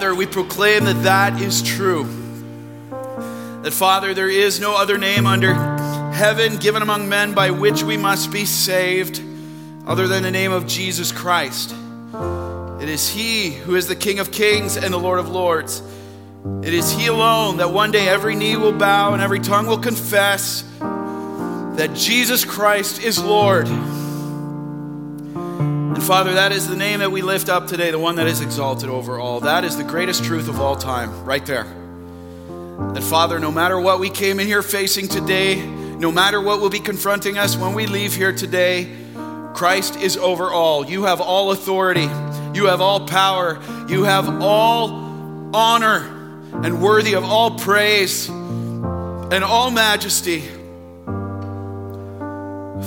Father, we proclaim that that is true. That, Father, there is no other name under heaven given among men by which we must be saved other than the name of Jesus Christ. It is He who is the King of kings and the Lord of lords. It is He alone that one day every knee will bow and every tongue will confess that Jesus Christ is Lord. And Father, that is the name that we lift up today, the one that is exalted over all. That is the greatest truth of all time, right there. That Father, no matter what we came in here facing today, no matter what will be confronting us when we leave here today, Christ is over all. You have all authority. You have all power. You have all honor, and worthy of all praise and all majesty.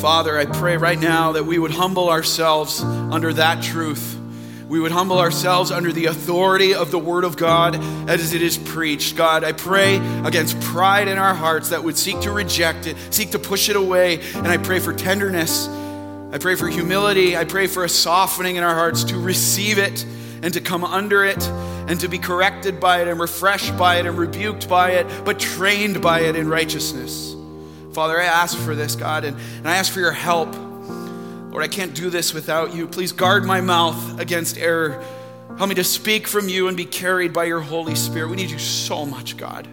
Father, I pray right now that we would humble ourselves under that truth. We would humble ourselves under the authority of the Word of God as it is preached. God, I pray against pride in our hearts that would seek to reject it, seek to push it away. And I pray for tenderness. I pray for humility. I pray for a softening in our hearts to receive it and to come under it and to be corrected by it and refreshed by it and rebuked by it, but trained by it in righteousness. Father, I ask for this, God, and I ask for your help. Lord, I can't do this without you. Please guard my mouth against error. Help me to speak from you and be carried by your Holy Spirit. We need you so much, God.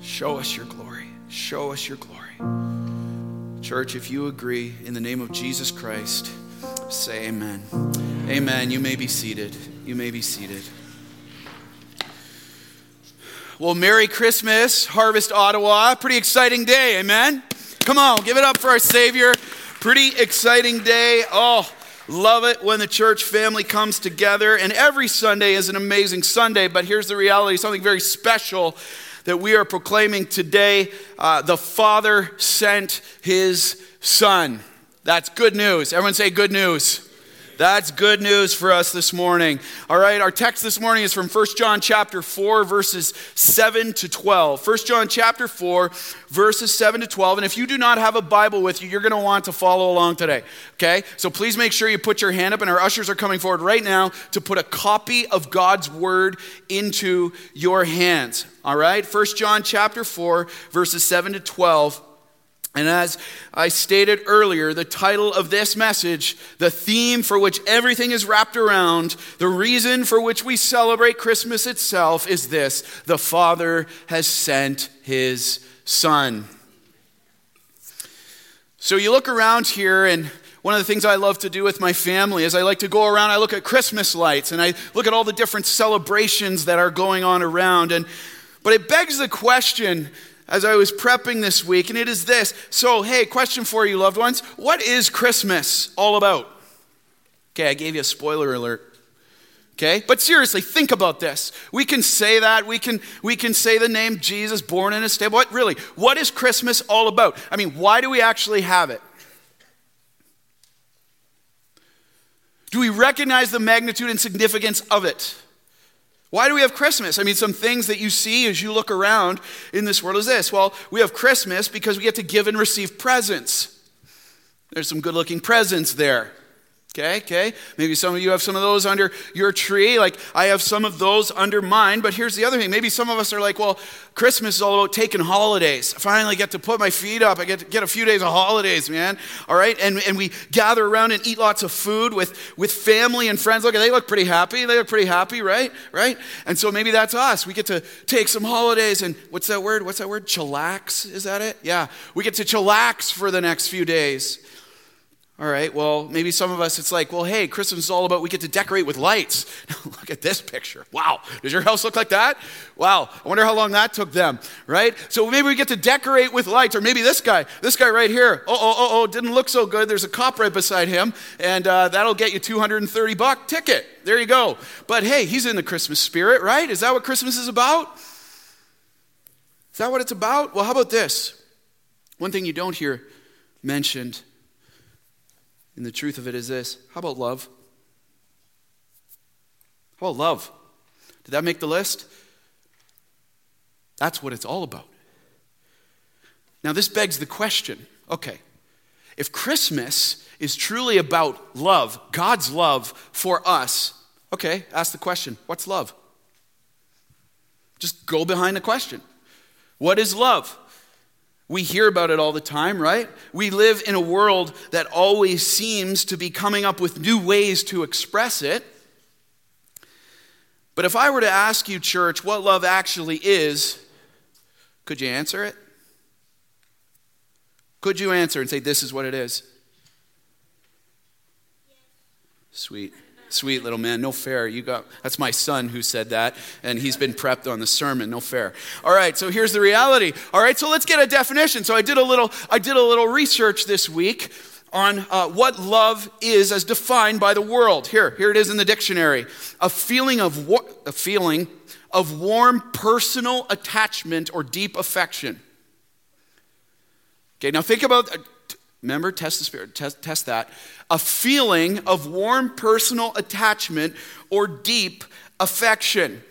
Show us your glory. Show us your glory. Church, if you agree, in the name of Jesus Christ, say amen. Amen. You may be seated. You may be seated. Well, Merry Christmas, Harvest Ottawa. Pretty exciting day, amen? Come on, give it up for our Savior. Pretty exciting day. Oh, love it when the church family comes together. And every Sunday is an amazing Sunday, but here's the reality, something very special that we are proclaiming today. The Father sent His Son. That's good news. Everyone say good news. That's good news for us this morning. All right, our text this morning is from 1 John chapter 4, verses 7 to 12. 1 John chapter 4, verses 7 to 12. And if you do not have a Bible with you, you're going to want to follow along today, okay? So please make sure you put your hand up, and our ushers are coming forward right now to put a copy of God's Word into your hands, all right? 1 John chapter 4, verses 7 to 12. And as I stated earlier, the title of this message, the theme for which everything is wrapped around, the reason for which we celebrate Christmas itself is this: the Father has sent His Son. So you look around here, and one of the things I love to do with my family is I like to go around, I look at Christmas lights, and I look at all the different celebrations that are going on around. But it begs the question, as I was prepping this week, and it is this. So, hey, question for you, loved ones. What is Christmas all about? Okay, I gave you a spoiler alert. Okay? But seriously, think about this. We can say that. We can say the name Jesus, born in a stable. What really? What is Christmas all about? I mean, why do we actually have it? Do we recognize the magnitude and significance of it? Why do we have Christmas? I mean, some things that you see as you look around in this world is this. Well, we have Christmas because we get to give and receive presents. There's some good-looking presents there. Okay? Maybe some of you have some of those under your tree. Like, I have some of those under mine. But here's the other thing. Maybe some of us are like, well, Christmas is all about taking holidays. I finally get to put my feet up. I get to get a few days of holidays, man. All right? And we gather around and eat lots of food with family and friends. Look, they look pretty happy. They look pretty happy, right? Right? And so maybe that's us. We get to take some holidays and, what's that word? Chillax, is that it? Yeah. We get to chillax for the next few days. All right, well, maybe some of us, it's like, well, hey, Christmas is all about we get to decorate with lights. Look at this picture. Wow, does your house look like that? Wow, I wonder how long that took them, right? So maybe we get to decorate with lights, or maybe this guy right here. Didn't look so good. There's a cop right beside him, and that'll get you $230 ticket. There you go. But hey, he's in the Christmas spirit, right? Is that what Christmas is about? Is that what it's about? Well, how about this? One thing you don't hear mentioned, and the truth of it is this. How about love? How about love? Did that make the list? That's what it's all about. Now, this begs the question, okay, if Christmas is truly about love, God's love for us, okay, ask the question, what's love? Just go behind the question. What is love? We hear about it all the time, right? We live in a world that always seems to be coming up with new ways to express it. But if I were to ask you, church, what love actually is, could you answer it? Could you answer and say, this is what it is? Sweet. Sweet little man, no fair. That's my son who said that, and he's been prepped on the sermon, no fair. All right, so here's the reality. All right, so let's get a definition. So I did a little research this week on what love is as defined by the world. Here it is in the dictionary. A feeling of warm personal attachment or deep affection. Okay, now think about remember, test the spirit, test that. A feeling of warm personal attachment or deep affection.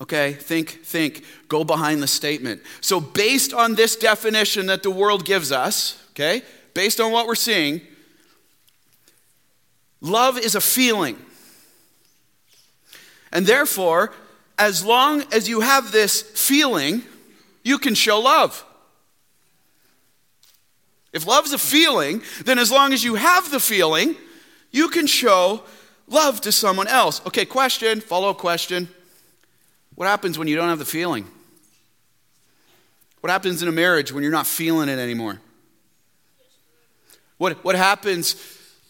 Okay, think. Go behind the statement. So based on this definition that the world gives us, okay, based on what we're seeing, love is a feeling. And therefore, as long as you have this feeling, you can show love. If love's a feeling, then as long as you have the feeling, you can show love to someone else. Okay, question, follow-up question. What happens when you don't have the feeling? What happens in a marriage when you're not feeling it anymore? What happens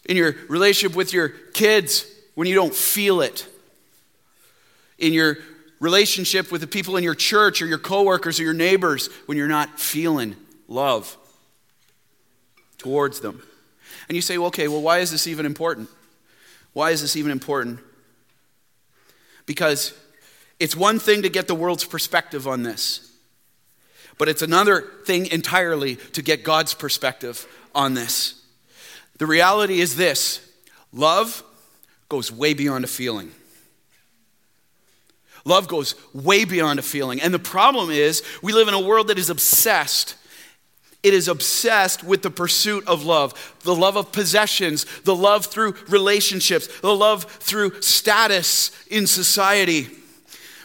in your relationship with your kids when you don't feel it? In your relationship with the people in your church or your coworkers or your neighbors when you're not feeling love towards them? And you say, well, okay, why is this even important? Why is this even important? Because it's one thing to get the world's perspective on this, but it's another thing entirely to get God's perspective on this. The reality is this: love goes way beyond a feeling. Love goes way beyond a feeling. And the problem is, we live in a world that is obsessed. It is obsessed with the pursuit of love, the love of possessions, the love through relationships, the love through status in society.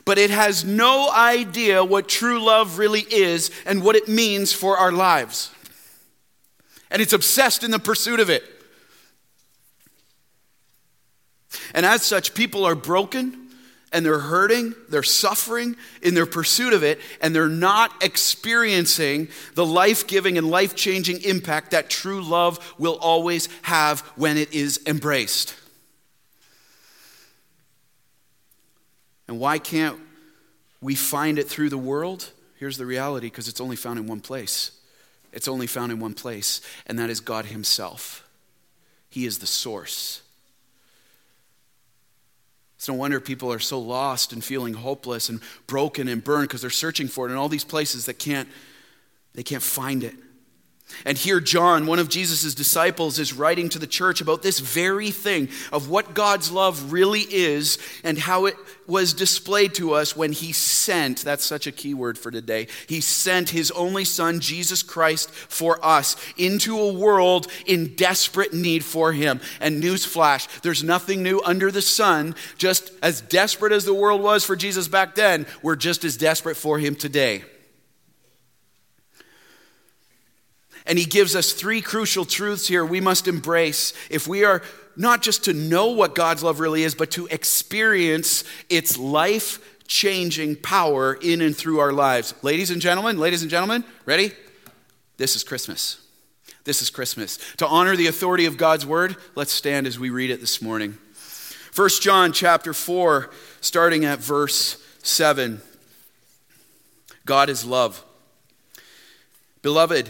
But it has no idea what true love really is and what it means for our lives. And it's obsessed in the pursuit of it. And as such, people are broken. And they're hurting, they're suffering in their pursuit of it, and they're not experiencing the life-giving and life-changing impact that true love will always have when it is embraced. And why can't we find it through the world? Here's the reality, because it's only found in one place. It's only found in one place, and that is God Himself. He is the source. It's no wonder people are so lost and feeling hopeless and broken and burned, because they're searching for it in all these places that they can't find it. And here John, one of Jesus' disciples, is writing to the church about this very thing of what God's love really is and how it was displayed to us when He sent, that's such a key word for today, He sent His only Son, Jesus Christ, for us into a world in desperate need for Him. And newsflash, there's nothing new under the sun. Just as desperate as the world was for Jesus back then, we're just as desperate for Him today. And He gives us three crucial truths here we must embrace if we are not just to know what God's love really is, but to experience its life-changing power in and through our lives. Ladies and gentlemen, ready? This is Christmas. To honor the authority of God's word, let's stand as we read it this morning. 1 John chapter 4, starting at verse 7. God is love. Beloved,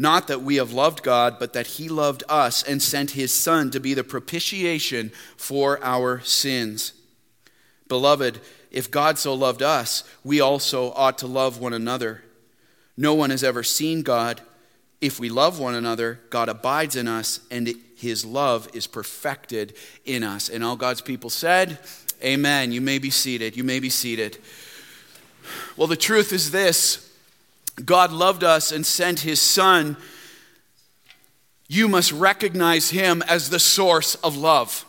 Not that we have loved God, but that He loved us and sent His Son to be the propitiation for our sins. Beloved, if God so loved us, we also ought to love one another. No one has ever seen God. If we love one another, God abides in us, and his love is perfected in us. And all God's people said, amen. You may be seated. You may be seated. Well, the truth is this. God loved us and sent his Son. You must recognize him as the source of love.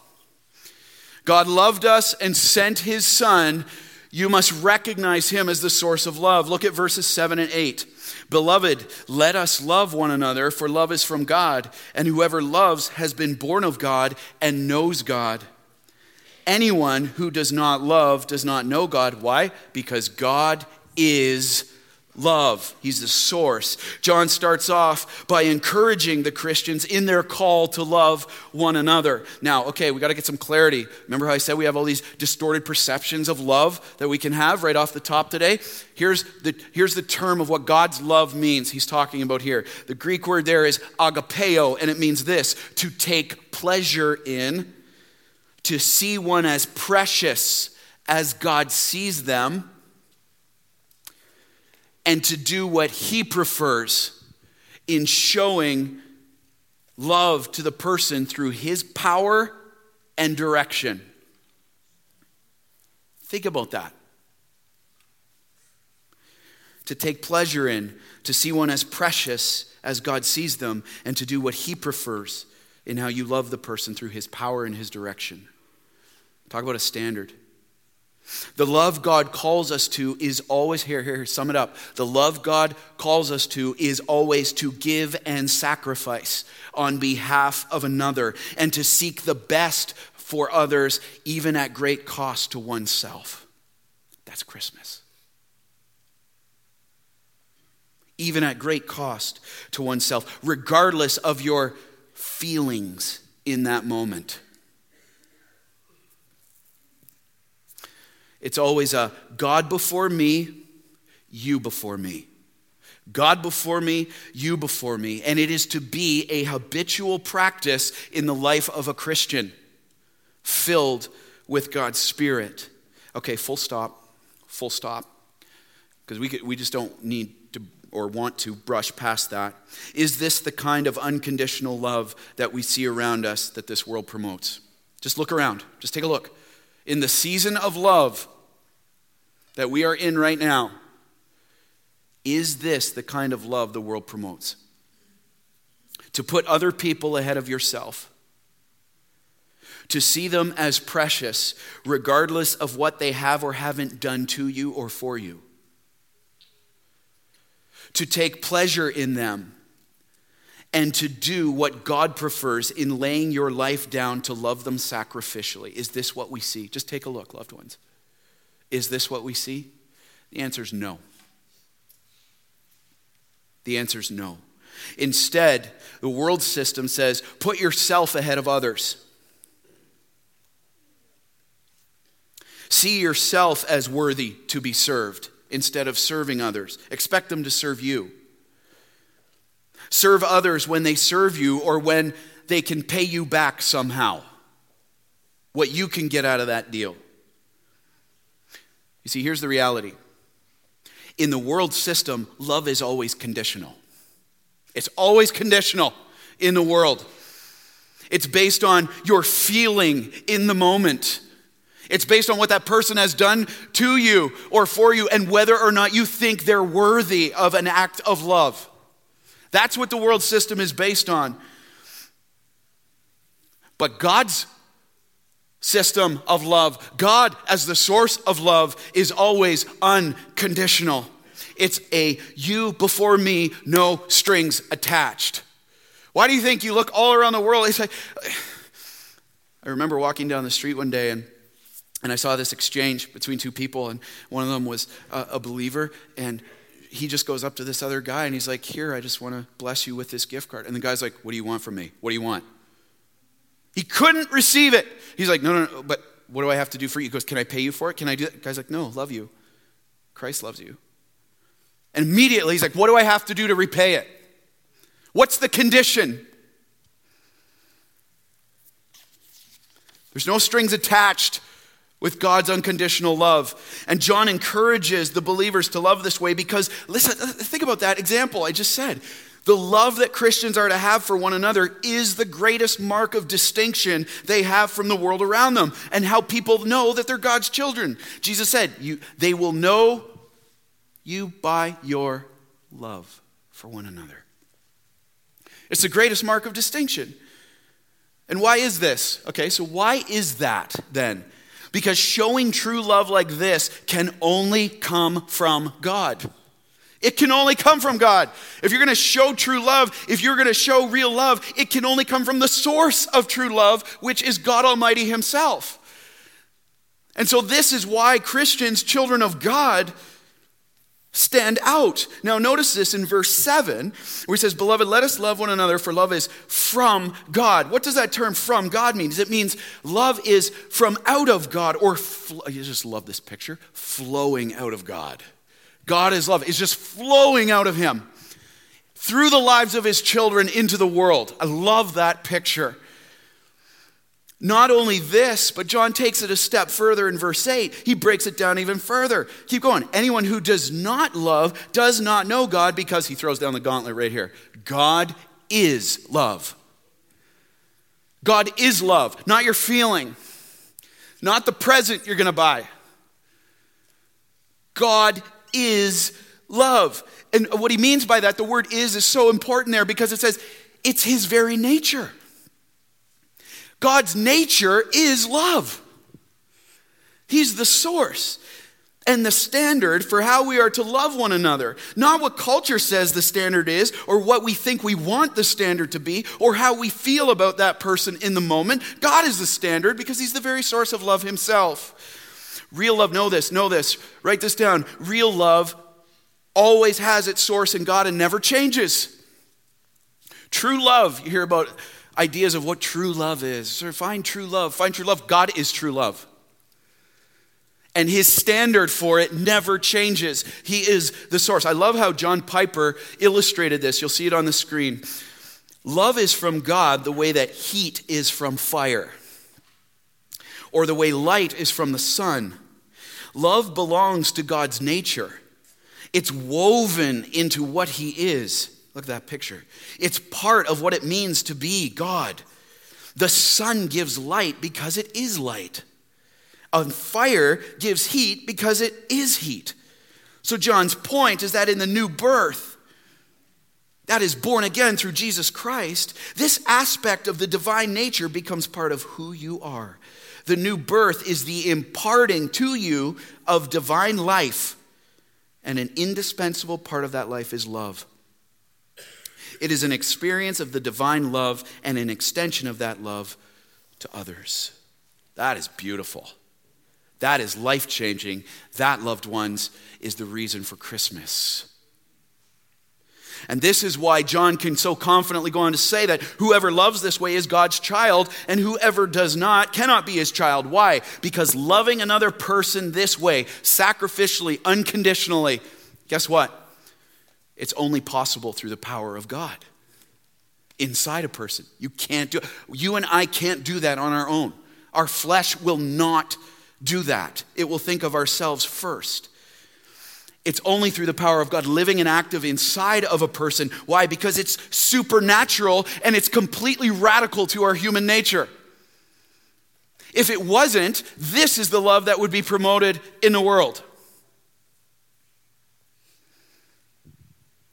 God loved us and sent his Son. You must recognize him as the source of love. Look at verses 7 and 8. Beloved, let us love one another, for love is from God, and whoever loves has been born of God and knows God. Anyone who does not love does not know God. Why? Because God is love. He's the source. John starts off by encouraging the Christians in their call to love one another. Now, okay, we got to get some clarity. Remember how I said we have all these distorted perceptions of love that we can have right off the top today? Here's the term of what God's love means he's talking about here. The Greek word there is agapeo, and it means this: to take pleasure in, to see one as precious as God sees them, and to do what he prefers in showing love to the person through his power and direction. Think about that. To take pleasure in, to see one as precious as God sees them, and to do what he prefers in how you love the person through his power and his direction. Talk about a standard. The love God calls us to is always, here, sum it up. The love God calls us to is always to give and sacrifice on behalf of another, and to seek the best for others, even at great cost to oneself. That's Christmas. Even at great cost to oneself, regardless of your feelings in that moment. It's always a God before me, you before me. God before me, you before me. And it is to be a habitual practice in the life of a Christian, filled with God's Spirit. Okay, full stop. Because we just don't need to or want to brush past that. Is this the kind of unconditional love that we see around us that this world promotes? Just look around. Just take a look. In the season of love that we are in right now, is this the kind of love the world promotes? To put other people ahead of yourself, to see them as precious, regardless of what they have or haven't done to you or for you, to take pleasure in them, and to do what God prefers in laying your life down to love them sacrificially. Is this what we see? Just take a look, loved ones. Is this what we see? The answer is no. The answer is no. Instead, the world system says, put yourself ahead of others. See yourself as worthy to be served instead of serving others. Expect them to serve you. Serve others when they serve you or when they can pay you back somehow. What you can get out of that deal. You see, here's the reality. In the world system, love is always conditional. It's always conditional in the world. It's based on your feeling in the moment. It's based on what that person has done to you or for you and whether or not you think they're worthy of an act of love. That's what the world system is based on. But God's system of love, God as the source of love, is always unconditional. It's a you before me, no strings attached. Why do you think you look all around the world? It's like, I remember walking down the street one day and I saw this exchange between two people, and one of them was a believer, and he just goes up to this other guy and he's like, here, I just want to bless you with this gift card. And the guy's like, what do you want from me? What do you want? He couldn't receive it. He's like, no, but what do I have to do for you? He goes, can I pay you for it? Can I do that? The guy's like, no, love you. Christ loves you. And immediately he's like, what do I have to do to repay it? What's the condition? There's no strings attached with God's unconditional love. And John encourages the believers to love this way because, listen, think about that example I just said. The love that Christians are to have for one another is the greatest mark of distinction they have from the world around them and how people know that they're God's children. Jesus said, they will know you by your love for one another. It's the greatest mark of distinction. And why is this? Okay, so why is that then? Because showing true love like this can only come from God. It can only come from God. If you're going to show true love, if you're going to show real love, it can only come from the source of true love, which is God Almighty himself. And so this is why Christians, children of God, stand out. Now notice this in verse 7, where he says, "Beloved, let us love one another, for love is from God." What does that term "from God" mean? It means love is from out of God, or you just love this picture, flowing out of God. God is love. It's just flowing out of him through the lives of his children into the world. I love that picture. Not only this, but John takes it a step further in verse 8. He breaks it down even further. Keep going. "Anyone who does not love does not know God, because," he throws down the gauntlet right here, "God is love." God is love, not your feeling, not the present you're going to buy. God is love. And what he means by that, the word is so important there, because it says it's his very nature. God's nature is love. He's the source and the standard for how we are to love one another. Not what culture says the standard is, or what we think we want the standard to be, or how we feel about that person in the moment. God is the standard because he's the very source of love himself. Real love, know this, write this down. Real love always has its source in God and never changes. True love, you hear about ideas of what true love is. So find true love. God is true love. And his standard for it never changes. He is the source. I love how John Piper illustrated this. You'll see it on the screen. Love is from God the way that heat is from fire, or the way light is from the sun. Love belongs to God's nature. It's woven into what he is. Look at that picture. It's part of what it means to be God. The sun gives light because it is light. And fire gives heat because it is heat. So John's point is that in the new birth, that is born again through Jesus Christ, this aspect of the divine nature becomes part of who you are. The new birth is the imparting to you of divine life. And an indispensable part of that life is love. It is an experience of the divine love and an extension of that love to others. That is beautiful. That is life-changing. That, loved ones, is the reason for Christmas. And this is why John can so confidently go on to say that whoever loves this way is God's child, and whoever does not cannot be his child. Why? Because loving another person this way, sacrificially, unconditionally, guess what? It's only possible through the power of God inside a person. You can't do it. You and I can't do that on our own. Our flesh will not do that. It will think of ourselves first. It's only through the power of God living and active inside of a person. Why? Because it's supernatural and it's completely radical to our human nature. If it wasn't, this is the love that would be promoted in the world.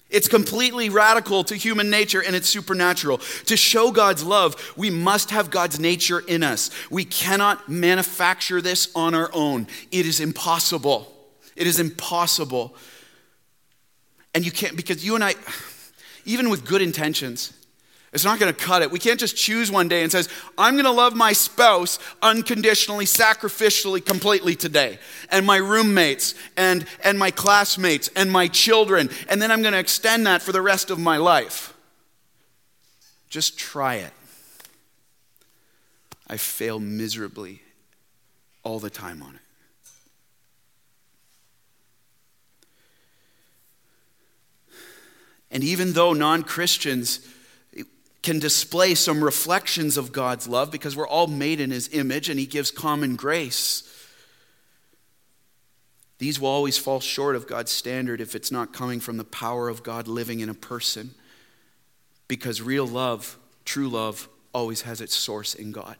It's completely radical to human nature, and it's supernatural. To show God's love, we must have God's nature in us. We cannot manufacture this on our own. It is impossible. It is impossible. And you can't, because you and I, even with good intentions, it's not going to cut it. We can't just choose one day and says, I'm going to love my spouse unconditionally, sacrificially, completely today, and my roommates and my classmates and my children, and then I'm going to extend that for the rest of my life. Just try it. I fail miserably all the time on it. And even though non-Christians can display some reflections of God's love, because we're all made in his image and he gives common grace. These will always fall short of God's standard if it's not coming from the power of God living in a person. Because real love, true love, always has its source in God.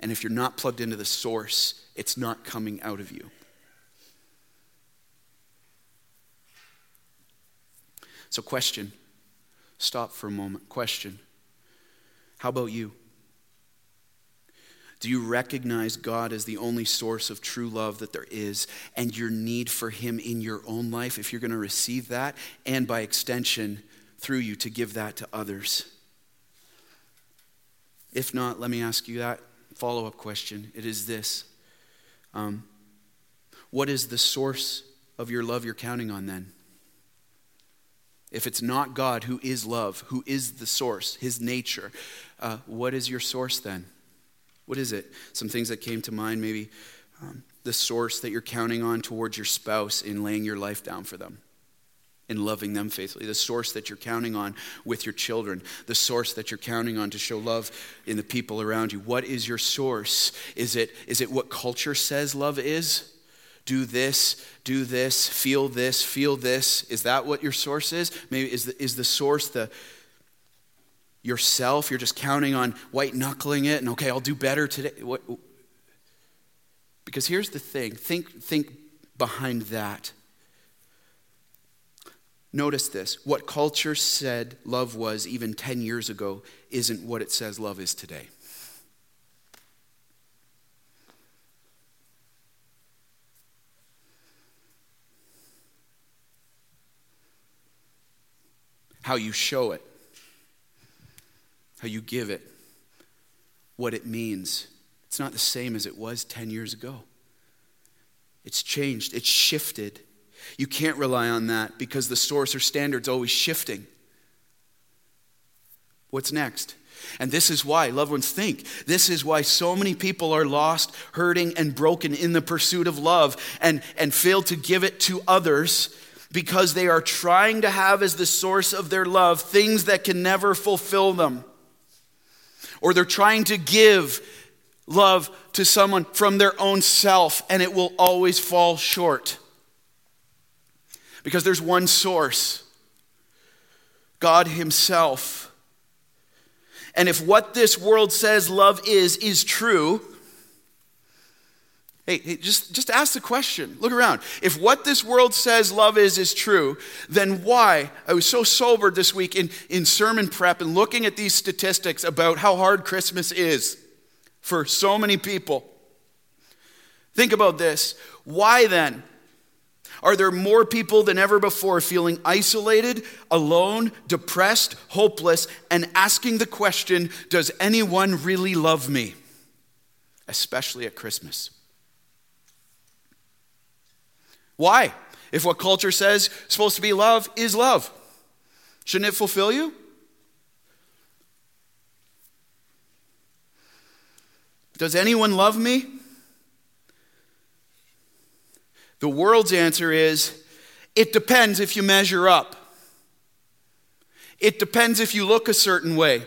And if you're not plugged into the source, it's not coming out of you. So question. Stop for a moment. Question. How about you? Do you recognize God as the only source of true love that there is, and your need for him in your own life if you're going to receive that, and by extension, through you, to give that to others? If not, let me ask you that follow-up question. It is this. What is the source of your love you're counting on then? If it's not God, who is love, who is the source, his nature, what is your source then? What is it? Some things that came to mind, maybe the source that you're counting on towards your spouse in laying your life down for them, in loving them faithfully. The source that you're counting on with your children. The source that you're counting on to show love in the people around you. What is your source? Is it what culture says love is? Do this, feel this, feel this. Is that what your source is? Maybe is the source the yourself? You're just counting on white knuckling it and okay, I'll do better today. What? Because here's the thing. Think behind that. Notice this. What culture said love was even 10 years ago isn't what it says love is today. How you show it, how you give it, what it means. It's not the same as it was 10 years ago. It's changed. It's shifted. You can't rely on that because the source or standard's always shifting. What's next? And this is why, loved ones, think. This is why so many people are lost, hurting, and broken in the pursuit of love and fail to give it to others, because they are trying to have as the source of their love things that can never fulfill them. Or they're trying to give love to someone from their own self, and it will always fall short. Because there's one source, God himself. And if what this world says love is true, Hey, just ask the question. Look around. If what this world says love is true, then why? I was so sobered this week in sermon prep and looking at these statistics about how hard Christmas is for so many people. Think about this. Why then are there more people than ever before feeling isolated, alone, depressed, hopeless, and asking the question, does anyone really love me? Especially at Christmas. Why? If what culture says supposed to be love is love, shouldn't it fulfill you? Does anyone love me? The world's answer is, it depends if you measure up. It depends if you look a certain way.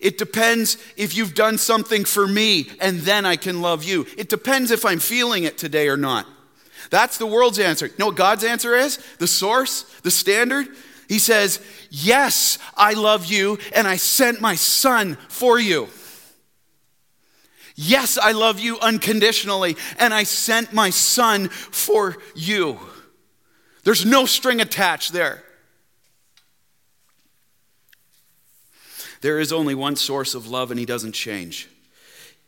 It depends if you've done something for me and then I can love you. It depends if I'm feeling it today or not. That's the world's answer. You know what God's answer is? The source, the standard? He says, yes, I love you, and I sent my son for you. Yes, I love you unconditionally, and I sent my son for you. There's no string attached there. There is only one source of love, and he doesn't change.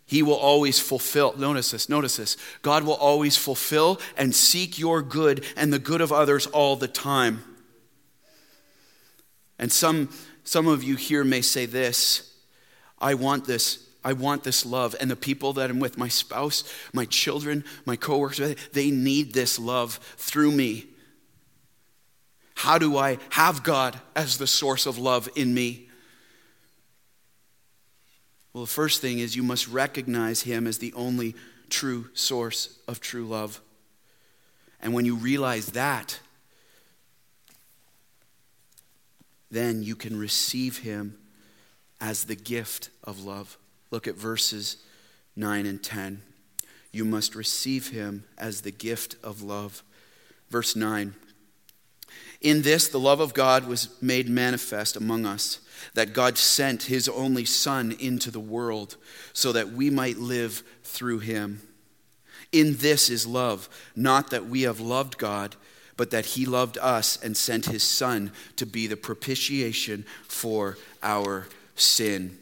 He will always fulfill. Notice this. God will always fulfill and seek your good and the good of others all the time. And some of you here may say this, I want this love. And the people that I'm with, my spouse, my children, my coworkers, they need this love through me. How do I have God as the source of love in me? Well, the first thing is you must recognize him as the only true source of true love. And when you realize that, then you can receive him as the gift of love. Look at verses 9 and 10. you must receive him as the gift of love. Verse 9, in this the love of God was made manifest among us, that God sent his only Son into the world so that we might live through him. In this is love, not that we have loved God, but that he loved us and sent his Son to be the propitiation for our sin.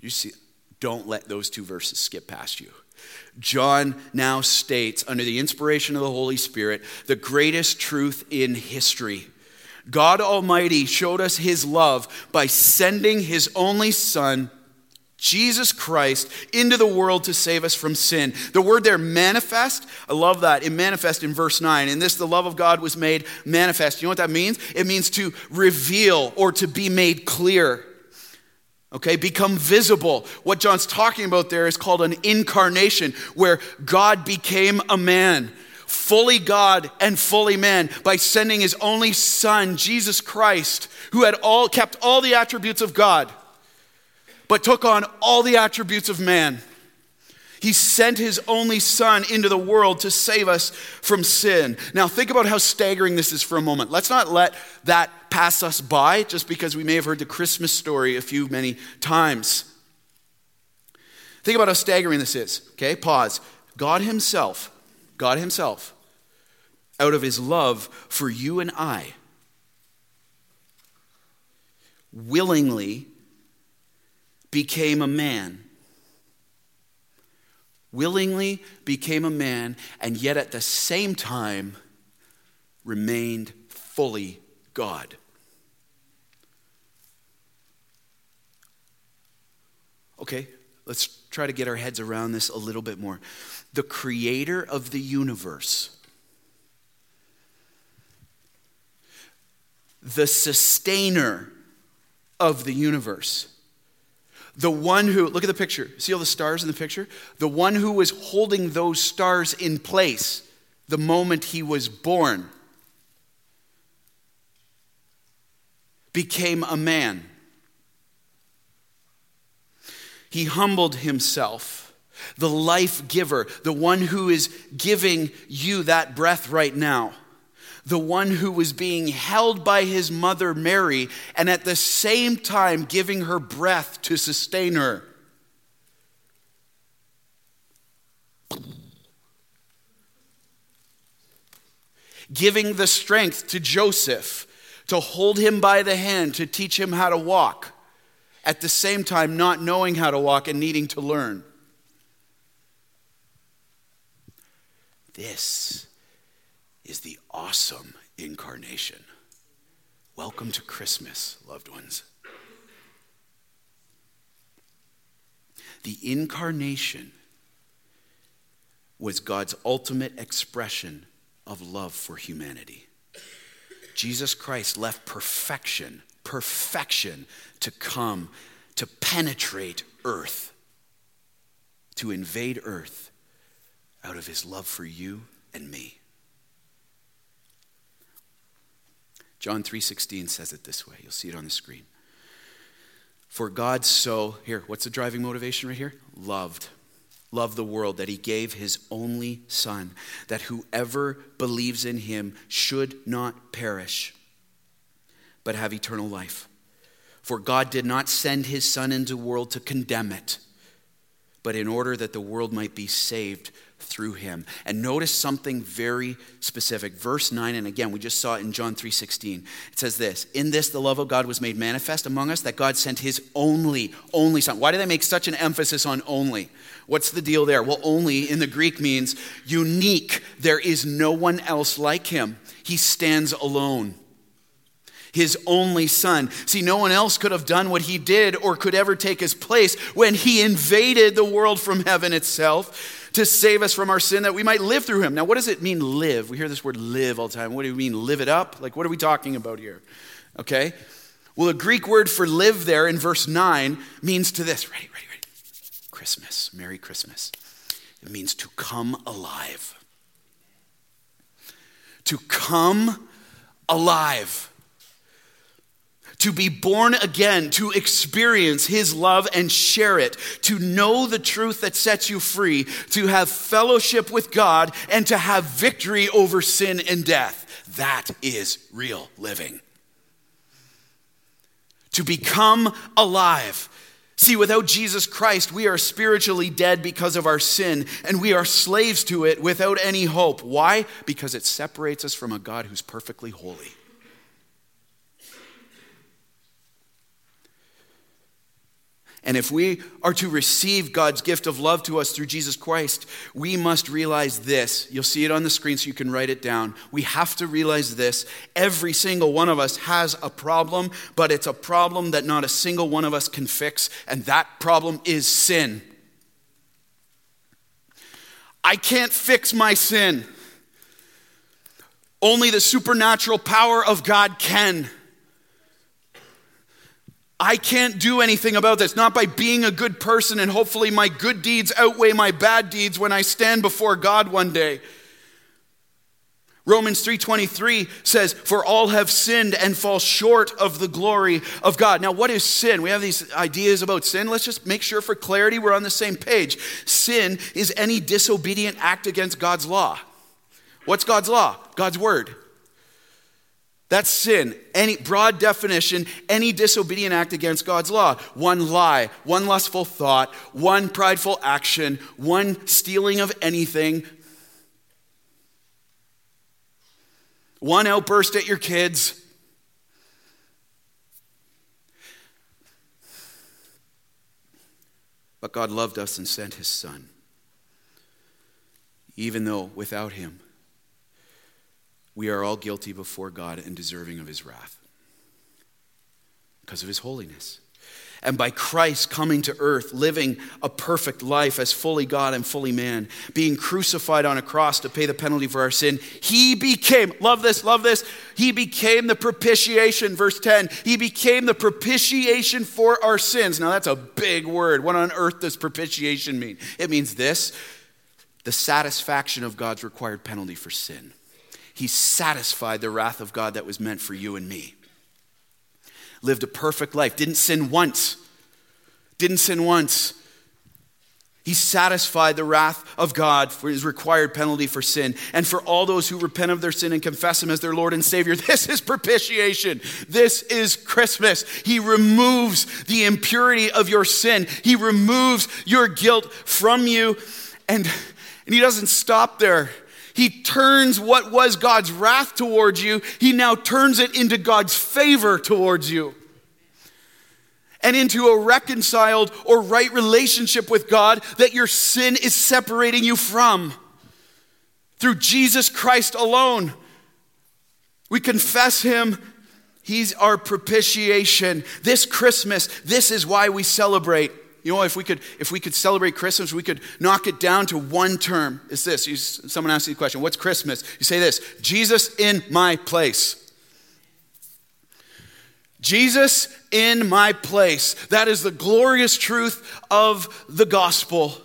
You see, don't let those two verses skip past you. John now states, under the inspiration of the Holy Spirit, the greatest truth in history. God Almighty showed us his love by sending his only Son, Jesus Christ, into the world to save us from sin. The word there, manifest, I love that. It manifest in verse 9. In this, the love of God was made manifest. You know what that means? It means to reveal or to be made clear. Okay, become visible. What John's talking about there is called an incarnation, where God became a man, fully God and fully man, by sending his only Son, Jesus Christ, who had all kept all the attributes of God, but took on all the attributes of man. He sent his only Son into the world to save us from sin. Now think about how staggering this is for a moment. Let's not let that pass us by just because we may have heard the Christmas story many times. Think about how staggering this is. Okay, pause. God himself, out of his love for you and I, willingly became a man. Willingly became a man, and yet at the same time remained fully God. Okay, let's try to get our heads around this a little bit more. The creator of the universe, the sustainer of the universe, the one who, look at the picture, see all the stars in the picture? The one who was holding those stars in place the moment he was born became a man. He humbled himself, the life giver, the one who is giving you that breath right now, the one who was being held by his mother Mary and at the same time giving her breath to sustain her. Giving the strength to Joseph to hold him by the hand, to teach him how to walk, at the same time not knowing how to walk and needing to learn. This is the awesome incarnation. Welcome to Christmas, loved ones. The incarnation was God's ultimate expression of love for humanity. Jesus Christ left perfection to come, to penetrate earth, to invade earth out of his love for you and me. John 3:16 says it this way. You'll see it on the screen. For God so, here, what's the driving motivation right here? Loved the world, that he gave his only Son, that whoever believes in him should not perish, but have eternal life. For God did not send his Son into the world to condemn it, but in order that the world might be saved through him. And notice something very specific. Verse 9, and again, we just saw it in John 3:16. It says this, in this the love of God was made manifest among us, that God sent his only Son. Why do they make such an emphasis on only? What's the deal there? Well, only in the Greek means unique. There is no one else like him. He stands alone. His only Son. See, no one else could have done what he did or could ever take his place when he invaded the world from heaven itself to save us from our sin, that we might live through him. Now, what does it mean live? We hear this word live all the time. What do you mean live it up? Like, what are we talking about here? Okay. Well, the Greek word for live there in verse 9 means to this. Ready. Christmas. Merry Christmas. It means to come alive. To come alive. to be born again, to experience his love and share it, to know the truth that sets you free, to have fellowship with God, and to have victory over sin and death. That is real living. To become alive. See, without Jesus Christ, we are spiritually dead because of our sin, and we are slaves to it without any hope. Why? Because it separates us from a God who's perfectly holy. And if we are to receive God's gift of love to us through Jesus Christ, we must realize this. You'll see it on the screen so you can write it down. We have to realize this. Every single one of us has a problem, but it's a problem that not a single one of us can fix, and that problem is sin. I can't fix my sin. Only the supernatural power of God can. I can't do anything about this, not by being a good person and hopefully my good deeds outweigh my bad deeds when I stand before God one day. Romans 3:23 says, "For all have sinned and fall short of the glory of God." Now, what is sin? We have these ideas about sin. Let's just make sure for clarity we're on the same page. Sin is any disobedient act against God's law. What's God's law? God's word. That's sin. Any broad definition, any disobedient act against God's law. One lie, one lustful thought, one prideful action, one stealing of anything, one outburst at your kids. But God loved us and sent his son, even though without him, we are all guilty before God and deserving of his wrath because of his holiness. And by Christ coming to earth, living a perfect life as fully God and fully man, being crucified on a cross to pay the penalty for our sin, he became, love this, he became the propitiation, verse 10, he became the propitiation for our sins. Now that's a big word. What on earth does propitiation mean? It means this, the satisfaction of God's required penalty for sin. He satisfied the wrath of God that was meant for you and me. Lived a perfect life. Didn't sin once. He satisfied the wrath of God for his required penalty for sin. And for all those who repent of their sin and confess him as their Lord and Savior, this is propitiation. This is Christmas. He removes the impurity of your sin. He removes your guilt from you. And he doesn't stop there. He turns what was God's wrath towards you, he now turns it into God's favor towards you and into a reconciled or right relationship with God that your sin is separating you from. Through Jesus Christ alone, we confess him. He's our propitiation. This Christmas, this is why we celebrate. You know, if we could celebrate Christmas, we could knock it down to one term. It's this. Someone asks you the question, what's Christmas? You say this, Jesus in my place. Jesus in my place. That is the glorious truth of the gospel.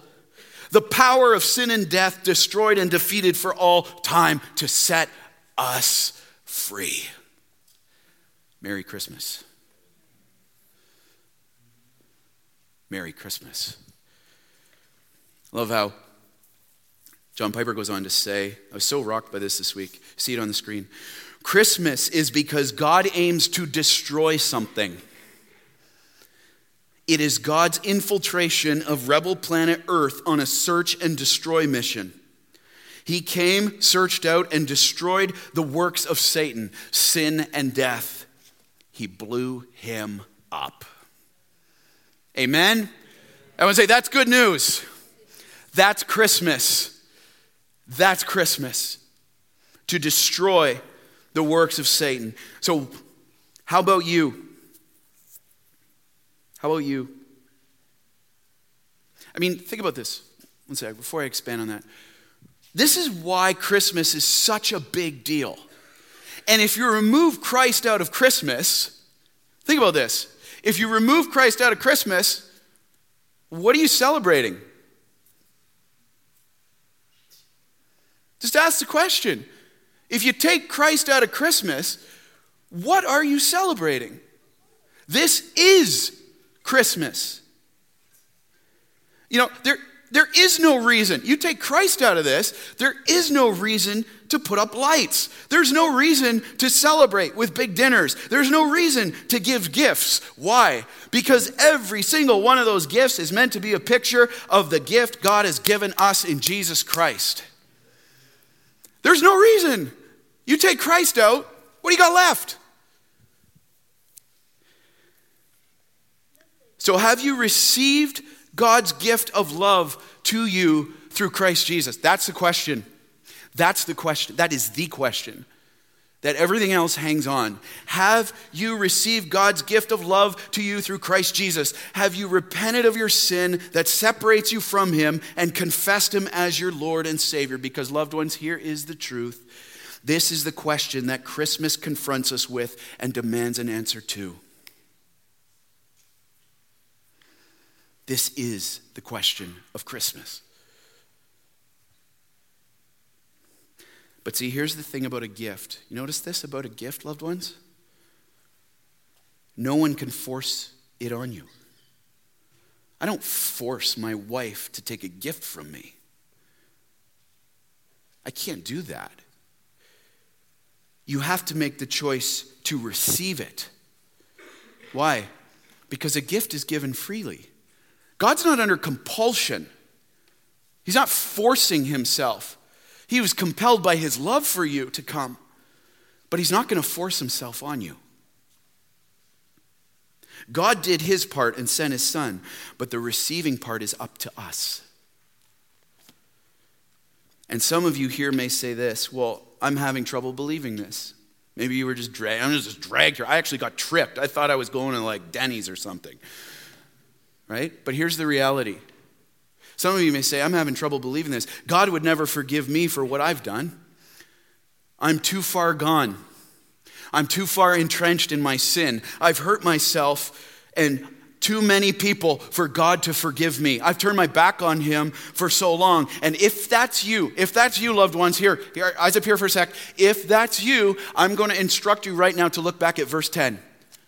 The power of sin and death destroyed and defeated for all time to set us free. Merry Christmas. Merry Christmas. I love how John Piper goes on to say, I was so rocked by this week. See it on the screen. Christmas is because God aims to destroy something. It is God's infiltration of rebel planet Earth on a search and destroy mission. He came, searched out, and destroyed the works of Satan, sin and death. He blew him up. Amen? I would say that's good news. That's Christmas. That's Christmas. To destroy the works of Satan. So how about you? I mean, think about this. One sec, before I expand on that. This is why Christmas is such a big deal. And if you remove Christ out of Christmas, think about this. If you remove Christ out of Christmas, what are you celebrating? Just ask the question. If you take Christ out of Christmas, what are you celebrating? This is Christmas. You know, there is no reason. You take Christ out of this, there is no reason to put up lights. There's no reason to celebrate with big dinners. There's no reason to give gifts. Why? Because every single one of those gifts is meant to be a picture of the gift God has given us in Jesus Christ. There's no reason. You take Christ out, what do you got left? So have you received God's gift of love to you through Christ Jesus? That's the question. That's the question. That is the question that everything else hangs on. Have you received God's gift of love to you through Christ Jesus? Have you repented of your sin that separates you from him and confessed him as your Lord and Savior? Because, loved ones, here is the truth. This is the question that Christmas confronts us with and demands an answer to. This is the question of Christmas. But see, here's the thing about a gift. You notice this about a gift, loved ones? No one can force it on you. I don't force my wife to take a gift from me. I can't do that. You have to make the choice to receive it. Why? Because a gift is given freely. God's not under compulsion. He's not forcing himself. He was compelled by his love for you to come, but he's not going to force himself on you. God did his part and sent his son, but the receiving part is up to us. And some of you here may say this, well, I'm having trouble believing this. Maybe you were just dragged. I'm just dragged here. I actually got tripped. I thought I was going to like Denny's or something. Right? But here's the reality. Some of you may say, I'm having trouble believing this. God would never forgive me for what I've done. I'm too far gone. I'm too far entrenched in my sin. I've hurt myself and too many people for God to forgive me. I've turned my back on him for so long. And if that's you, loved ones, here, eyes up here for a sec. If that's you, I'm going to instruct you right now to look back at verse 10.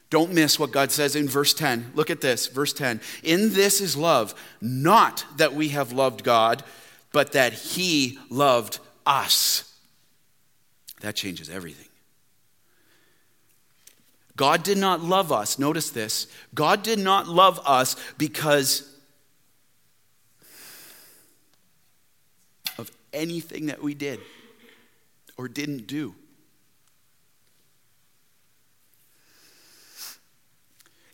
Don't miss what God says in verse 10. Look at this, verse 10. In this is love, not that we have loved God, but that he loved us. That changes everything. God did not love us. Notice this. God did not love us because of anything that we did or didn't do.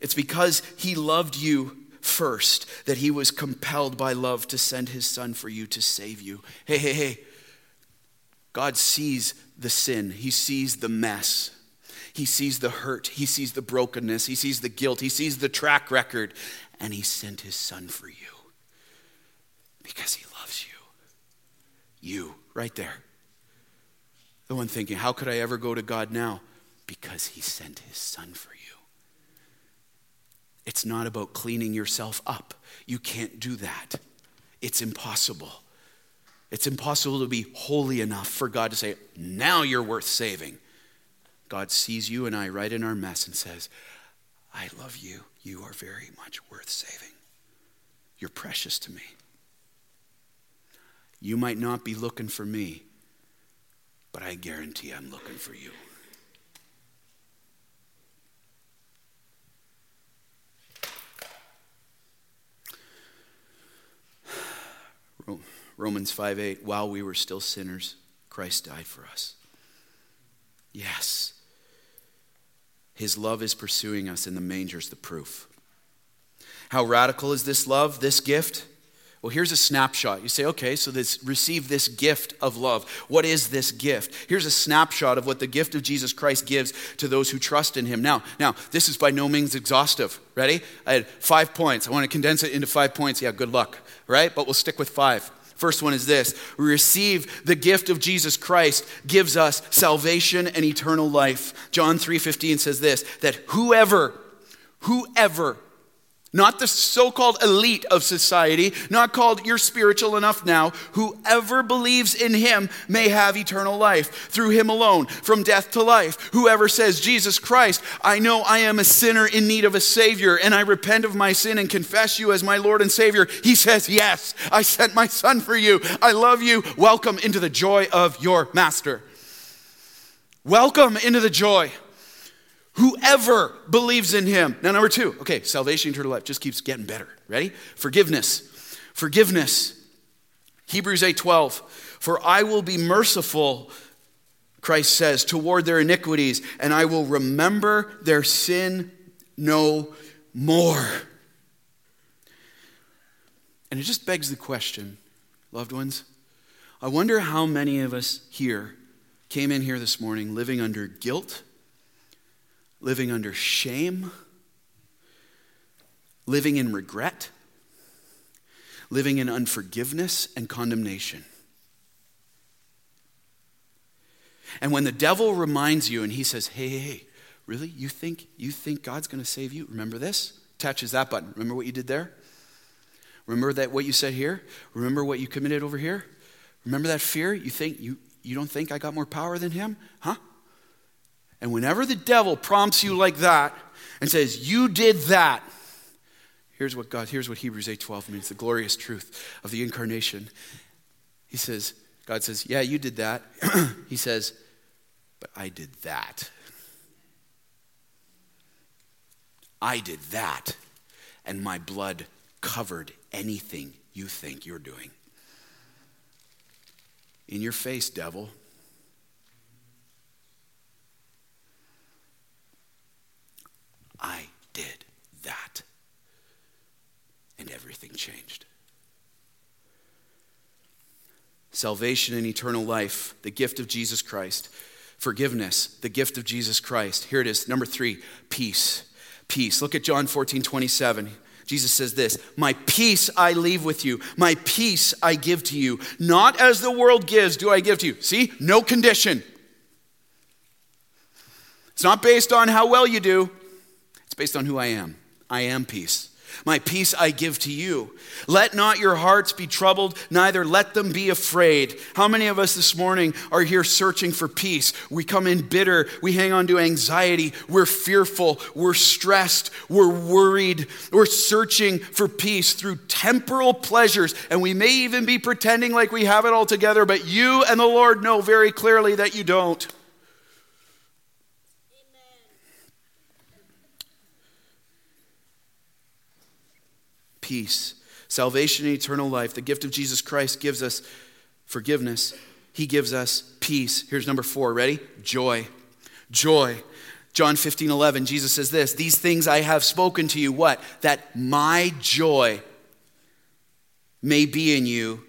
It's because he loved you first that he was compelled by love to send his son for you to save you. Hey. God sees the sin. He sees the mess. He sees the hurt. He sees the brokenness. He sees the guilt. He sees the track record. And he sent his son for you because he loves you. You, right there. The one thinking, how could I ever go to God now? Because he sent his son for you. It's not about cleaning yourself up. You can't do that. It's impossible. It's impossible to be holy enough for God to say, now you're worth saving. God sees you and I right in our mess and says, I love you. You are very much worth saving. You're precious to me. You might not be looking for me, but I guarantee I'm looking for you. Romans 5:8, while we were still sinners, Christ died for us. Yes. His love is pursuing us, and the manger's the proof. How radical is this love, this gift? Well, here's a snapshot. You say, okay, so receive this gift of love. What is this gift? Here's a snapshot of what the gift of Jesus Christ gives to those who trust in him. Now, this is by no means exhaustive. Ready? I had 5 points. I want to condense it into 5 points. Yeah, good luck, right? But we'll stick with 5. First one is this. We receive the gift of Jesus Christ gives us salvation and eternal life. John 3:15 says this, that whoever Not the so-called elite of society, not called you're spiritual enough now. Whoever believes in him may have eternal life through him alone, from death to life. Whoever says, Jesus Christ, I know I am a sinner in need of a savior, and I repent of my sin and confess you as my Lord and Savior. He says, yes, I sent my son for you. I love you. Welcome into the joy of your master. Welcome into the joy. Whoever believes in him. Now, number two. Okay, salvation, eternal life just keeps getting better. Ready? Forgiveness. Forgiveness. Hebrews 8:12. For I will be merciful, Christ says, toward their iniquities, and I will remember their sin no more. And it just begs the question, loved ones, I wonder how many of us here came in here this morning living under guilt, living under shame, living in regret, living in unforgiveness and condemnation. And when the devil reminds you and he says, hey, really? You think God's going to save you? Remember this? Touches that button. Remember what you did there? Remember that what you said here? Remember what you committed over here? Remember that fear? You think you don't think I got more power than him? Huh? And whenever the devil prompts you like that and says, you did that, here's what Hebrews 8:12 means, the glorious truth of the incarnation. He says, God says, yeah, you did that. He says, but I did that. I did that. And my blood covered anything you think you're doing. In your face, devil. I did that. And everything changed. Salvation and eternal life, the gift of Jesus Christ. Forgiveness, the gift of Jesus Christ. Here it is, number three, peace. Peace. Look at John 14:27. Jesus says this, my peace I leave with you. My peace I give to you. Not as the world gives do I give to you. See, no condition. It's not based on how well you do. It's based on who I am. I am peace. My peace I give to you. Let not your hearts be troubled, neither let them be afraid. How many of us this morning are here searching for peace? We come in bitter. We hang on to anxiety. We're fearful. We're stressed. We're worried. We're searching for peace through temporal pleasures. And we may even be pretending like we have it all together, but you and the Lord know very clearly that you don't. Peace, salvation and eternal life. The gift of Jesus Christ gives us forgiveness. He gives us peace. Here's number four, ready? Joy. Joy. John 15:11, Jesus says this, these things I have spoken to you, what? That my joy may be in you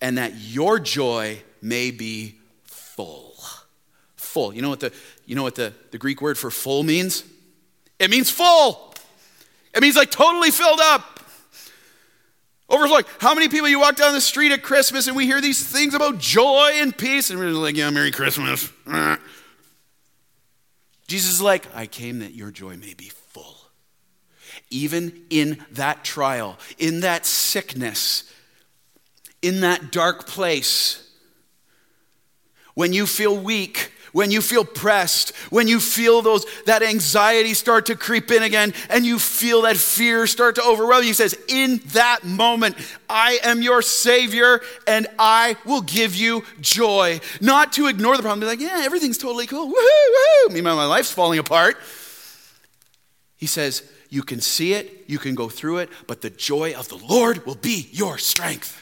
and that your joy may be full. Full. You know what the Greek word for full means? It means full. It means like totally filled up. Overflowing. How many people you walk down the street at Christmas and we hear these things about joy and peace and we're like, yeah, Merry Christmas. Jesus is like, I came that your joy may be full. Even in that trial, in that sickness, in that dark place, when you feel weak, when you feel pressed, when you feel that anxiety start to creep in again, and you feel that fear start to overwhelm you, he says, in that moment, I am your Savior, and I will give you joy. Not to ignore the problem, be like, yeah, everything's totally cool. Woohoo, woohoo. Meanwhile, my life's falling apart. He says, you can see it, you can go through it, but the joy of the Lord will be your strength.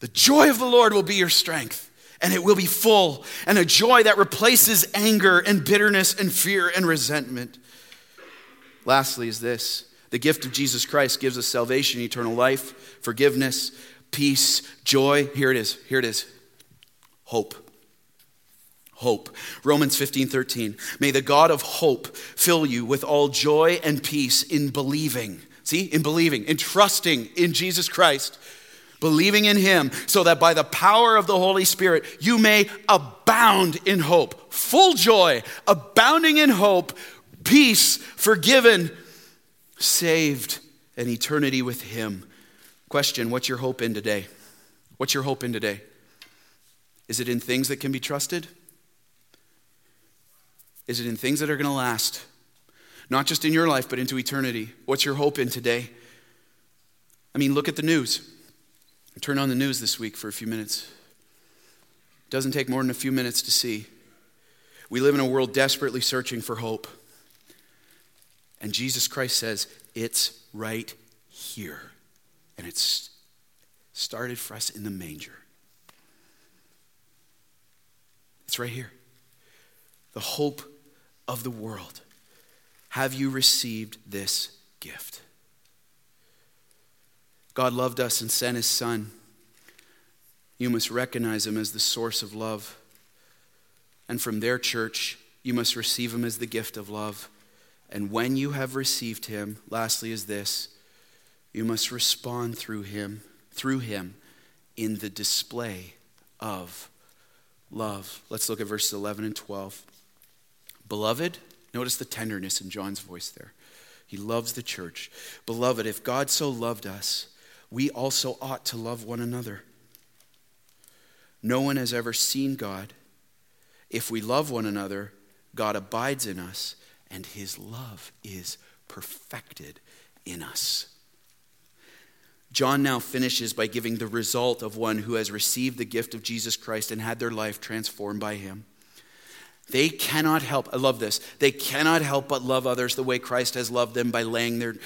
The joy of the Lord will be your strength. And it will be full, and a joy that replaces anger and bitterness and fear and resentment. Lastly is this. The gift of Jesus Christ gives us salvation, eternal life, forgiveness, peace, joy. Here it is. Hope. Hope. Romans 15:13. May the God of hope fill you with all joy and peace in believing. See, in believing, in trusting in Jesus Christ. Believing in him, so that by the power of the Holy Spirit, you may abound in hope. Full joy, abounding in hope, peace, forgiven, saved, and eternity with him. Question, what's your hope in today? What's your hope in today? Is it in things that can be trusted? Is it in things that are going to last? Not just in your life, but into eternity. What's your hope in today? I mean, look at the news. Turn on the news this week for a few minutes. It doesn't take more than a few minutes to see. We live in a world desperately searching for hope. And Jesus Christ says, it's right here. And it's started for us in the manger. It's right here. The hope of the world. Have you received this gift? God loved us and sent his son. You must recognize him as the source of love. And from their church, you must receive him as the gift of love. And when you have received him, lastly is this, you must respond through him in the display of love. Let's look at verses 11 and 12. Beloved, notice the tenderness in John's voice there. He loves the church. Beloved, if God so loved us, we also ought to love one another. No one has ever seen God. If we love one another, God abides in us, and his love is perfected in us. John now finishes by giving the result of one who has received the gift of Jesus Christ and had their life transformed by him. They cannot help, I love this, they cannot help but love others the way Christ has loved them by laying their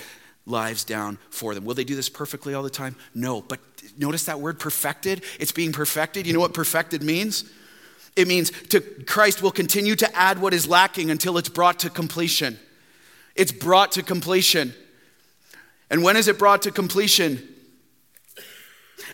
lives down for them. Will they do this perfectly all the time? No, but notice that word perfected. It's being perfected. You know what perfected means? It means Christ will continue to add what is lacking until it's brought to completion. It's brought to completion. And when is it brought to completion?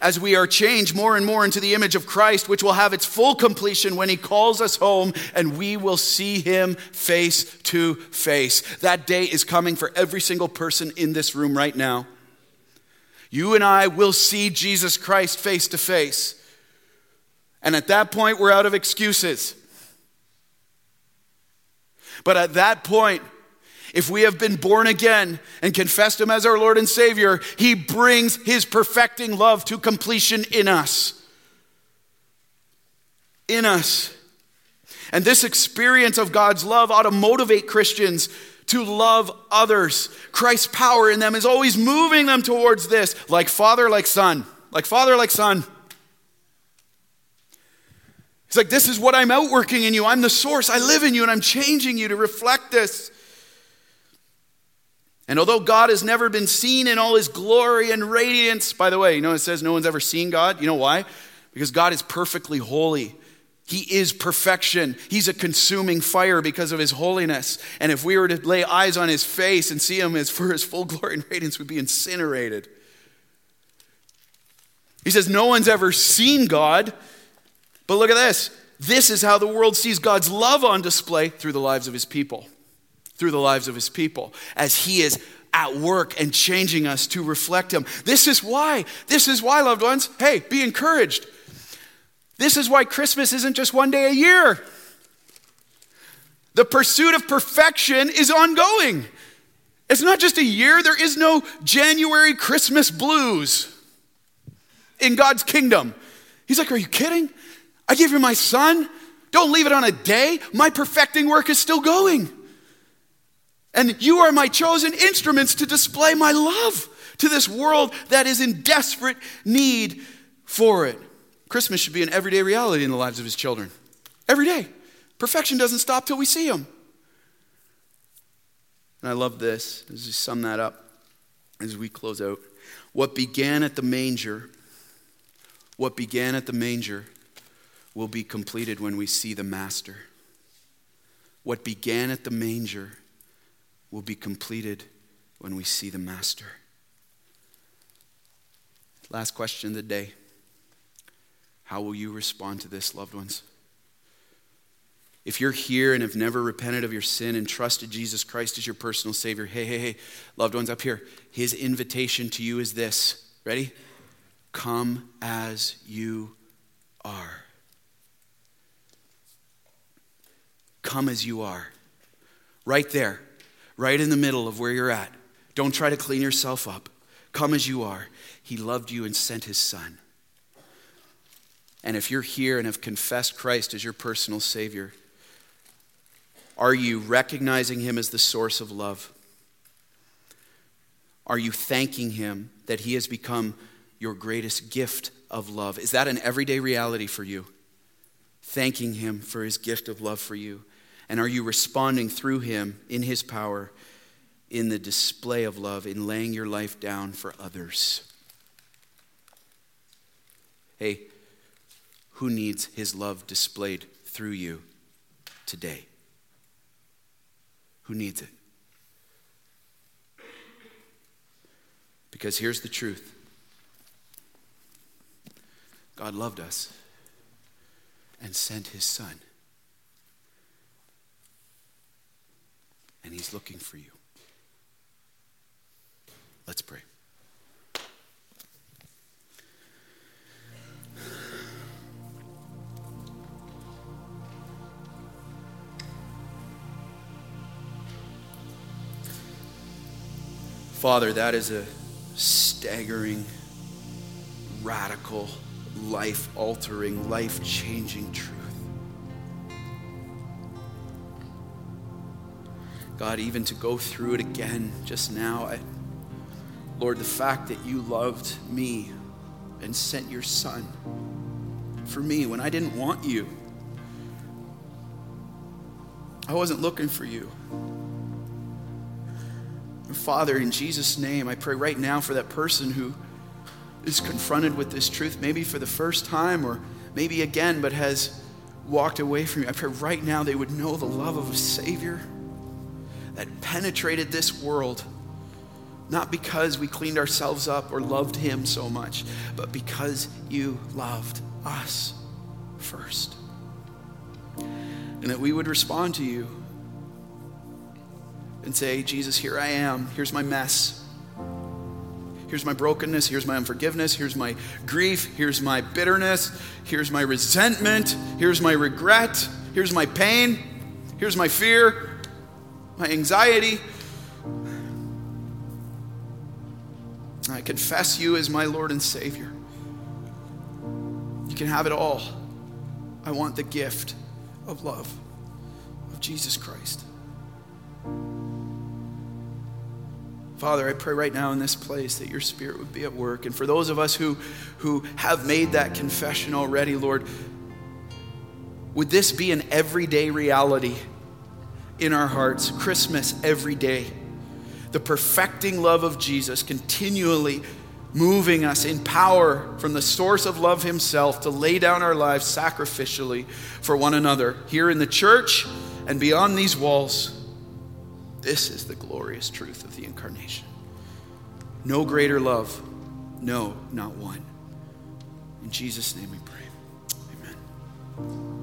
As we are changed more and more into the image of Christ, which will have its full completion when he calls us home and we will see him face to face. That day is coming for every single person in this room right now. You and I will see Jesus Christ face to face. And at that point, we're out of excuses. But at that point, if we have been born again and confessed him as our Lord and Savior, he brings his perfecting love to completion in us. In us. And this experience of God's love ought to motivate Christians to love others. Christ's power in them is always moving them towards this, like father, like son. Like father, like son. It's like, this is what I'm outworking in you. I'm the source. I live in you and I'm changing you to reflect this. And although God has never been seen in all his glory and radiance, by the way, you know it says no one's ever seen God? You know why? Because God is perfectly holy. He is perfection. He's a consuming fire because of his holiness. And if we were to lay eyes on his face and see him as for his full glory and radiance, we'd be incinerated. He says no one's ever seen God. But look at this. This is how the world sees God's love on display through the lives of his people. Through the lives of his people as he is at work and changing us to reflect him. This is why, loved ones, hey, be encouraged. This is why Christmas isn't just one day a year. The pursuit of perfection is ongoing. It's not just a year. There is no January Christmas blues in God's kingdom. He's like, are you kidding? I give you my son. Don't leave it on a day. My perfecting work is still going. And you are my chosen instruments to display my love to this world that is in desperate need for it. Christmas should be an everyday reality in the lives of his children. Every day. Perfection doesn't stop till we see him. And I love this. As we sum that up, as we close out. What began at the manger will be completed when we see the master. What began at the manger will be completed when we see the master. Last question of the day. How will you respond to this, loved ones? If you're here and have never repented of your sin and trusted Jesus Christ as your personal Savior, hey, loved ones up here, his invitation to you is this. Ready? Come as you are. Come as you are. Right there. Right in the middle of where you're at. Don't try to clean yourself up. Come as you are. He loved you and sent his son. And if you're here and have confessed Christ as your personal Savior, are you recognizing him as the source of love? Are you thanking him that he has become your greatest gift of love? Is that an everyday reality for you? Thanking him for his gift of love for you. And are you responding through him in his power, in the display of love, in laying your life down for others? Hey, who needs his love displayed through you today? Who needs it? Because here's the truth. God loved us and sent his son. And he's looking for you. Let's pray. Father, that is a staggering, radical, life-altering, life-changing truth. God, even to go through it again just now, Lord, the fact that you loved me and sent your son for me when I didn't want you. I wasn't looking for you. Father, in Jesus' name, I pray right now for that person who is confronted with this truth, maybe for the first time or maybe again, but has walked away from you. I pray right now they would know the love of a Savior that penetrated this world, not because we cleaned ourselves up or loved him so much, but because you loved us first. And that we would respond to you and say, Jesus, here I am. Here's my mess. Here's my brokenness. Here's my unforgiveness. Here's my grief. Here's my bitterness. Here's my resentment. Here's my regret. Here's my pain. Here's my fear, my anxiety. I confess you as my Lord and Savior. You can have it all. I want the gift of love of Jesus Christ. Father, I pray right now in this place that your Spirit would be at work. And for those of us who have made that confession already, Lord, would this be an everyday reality in our hearts? Christmas every day. The perfecting love of Jesus continually moving us in power from the source of love himself to lay down our lives sacrificially for one another here in the church and beyond these walls. This is the glorious truth of the incarnation. No greater love. No, not one. In Jesus' name we pray. Amen.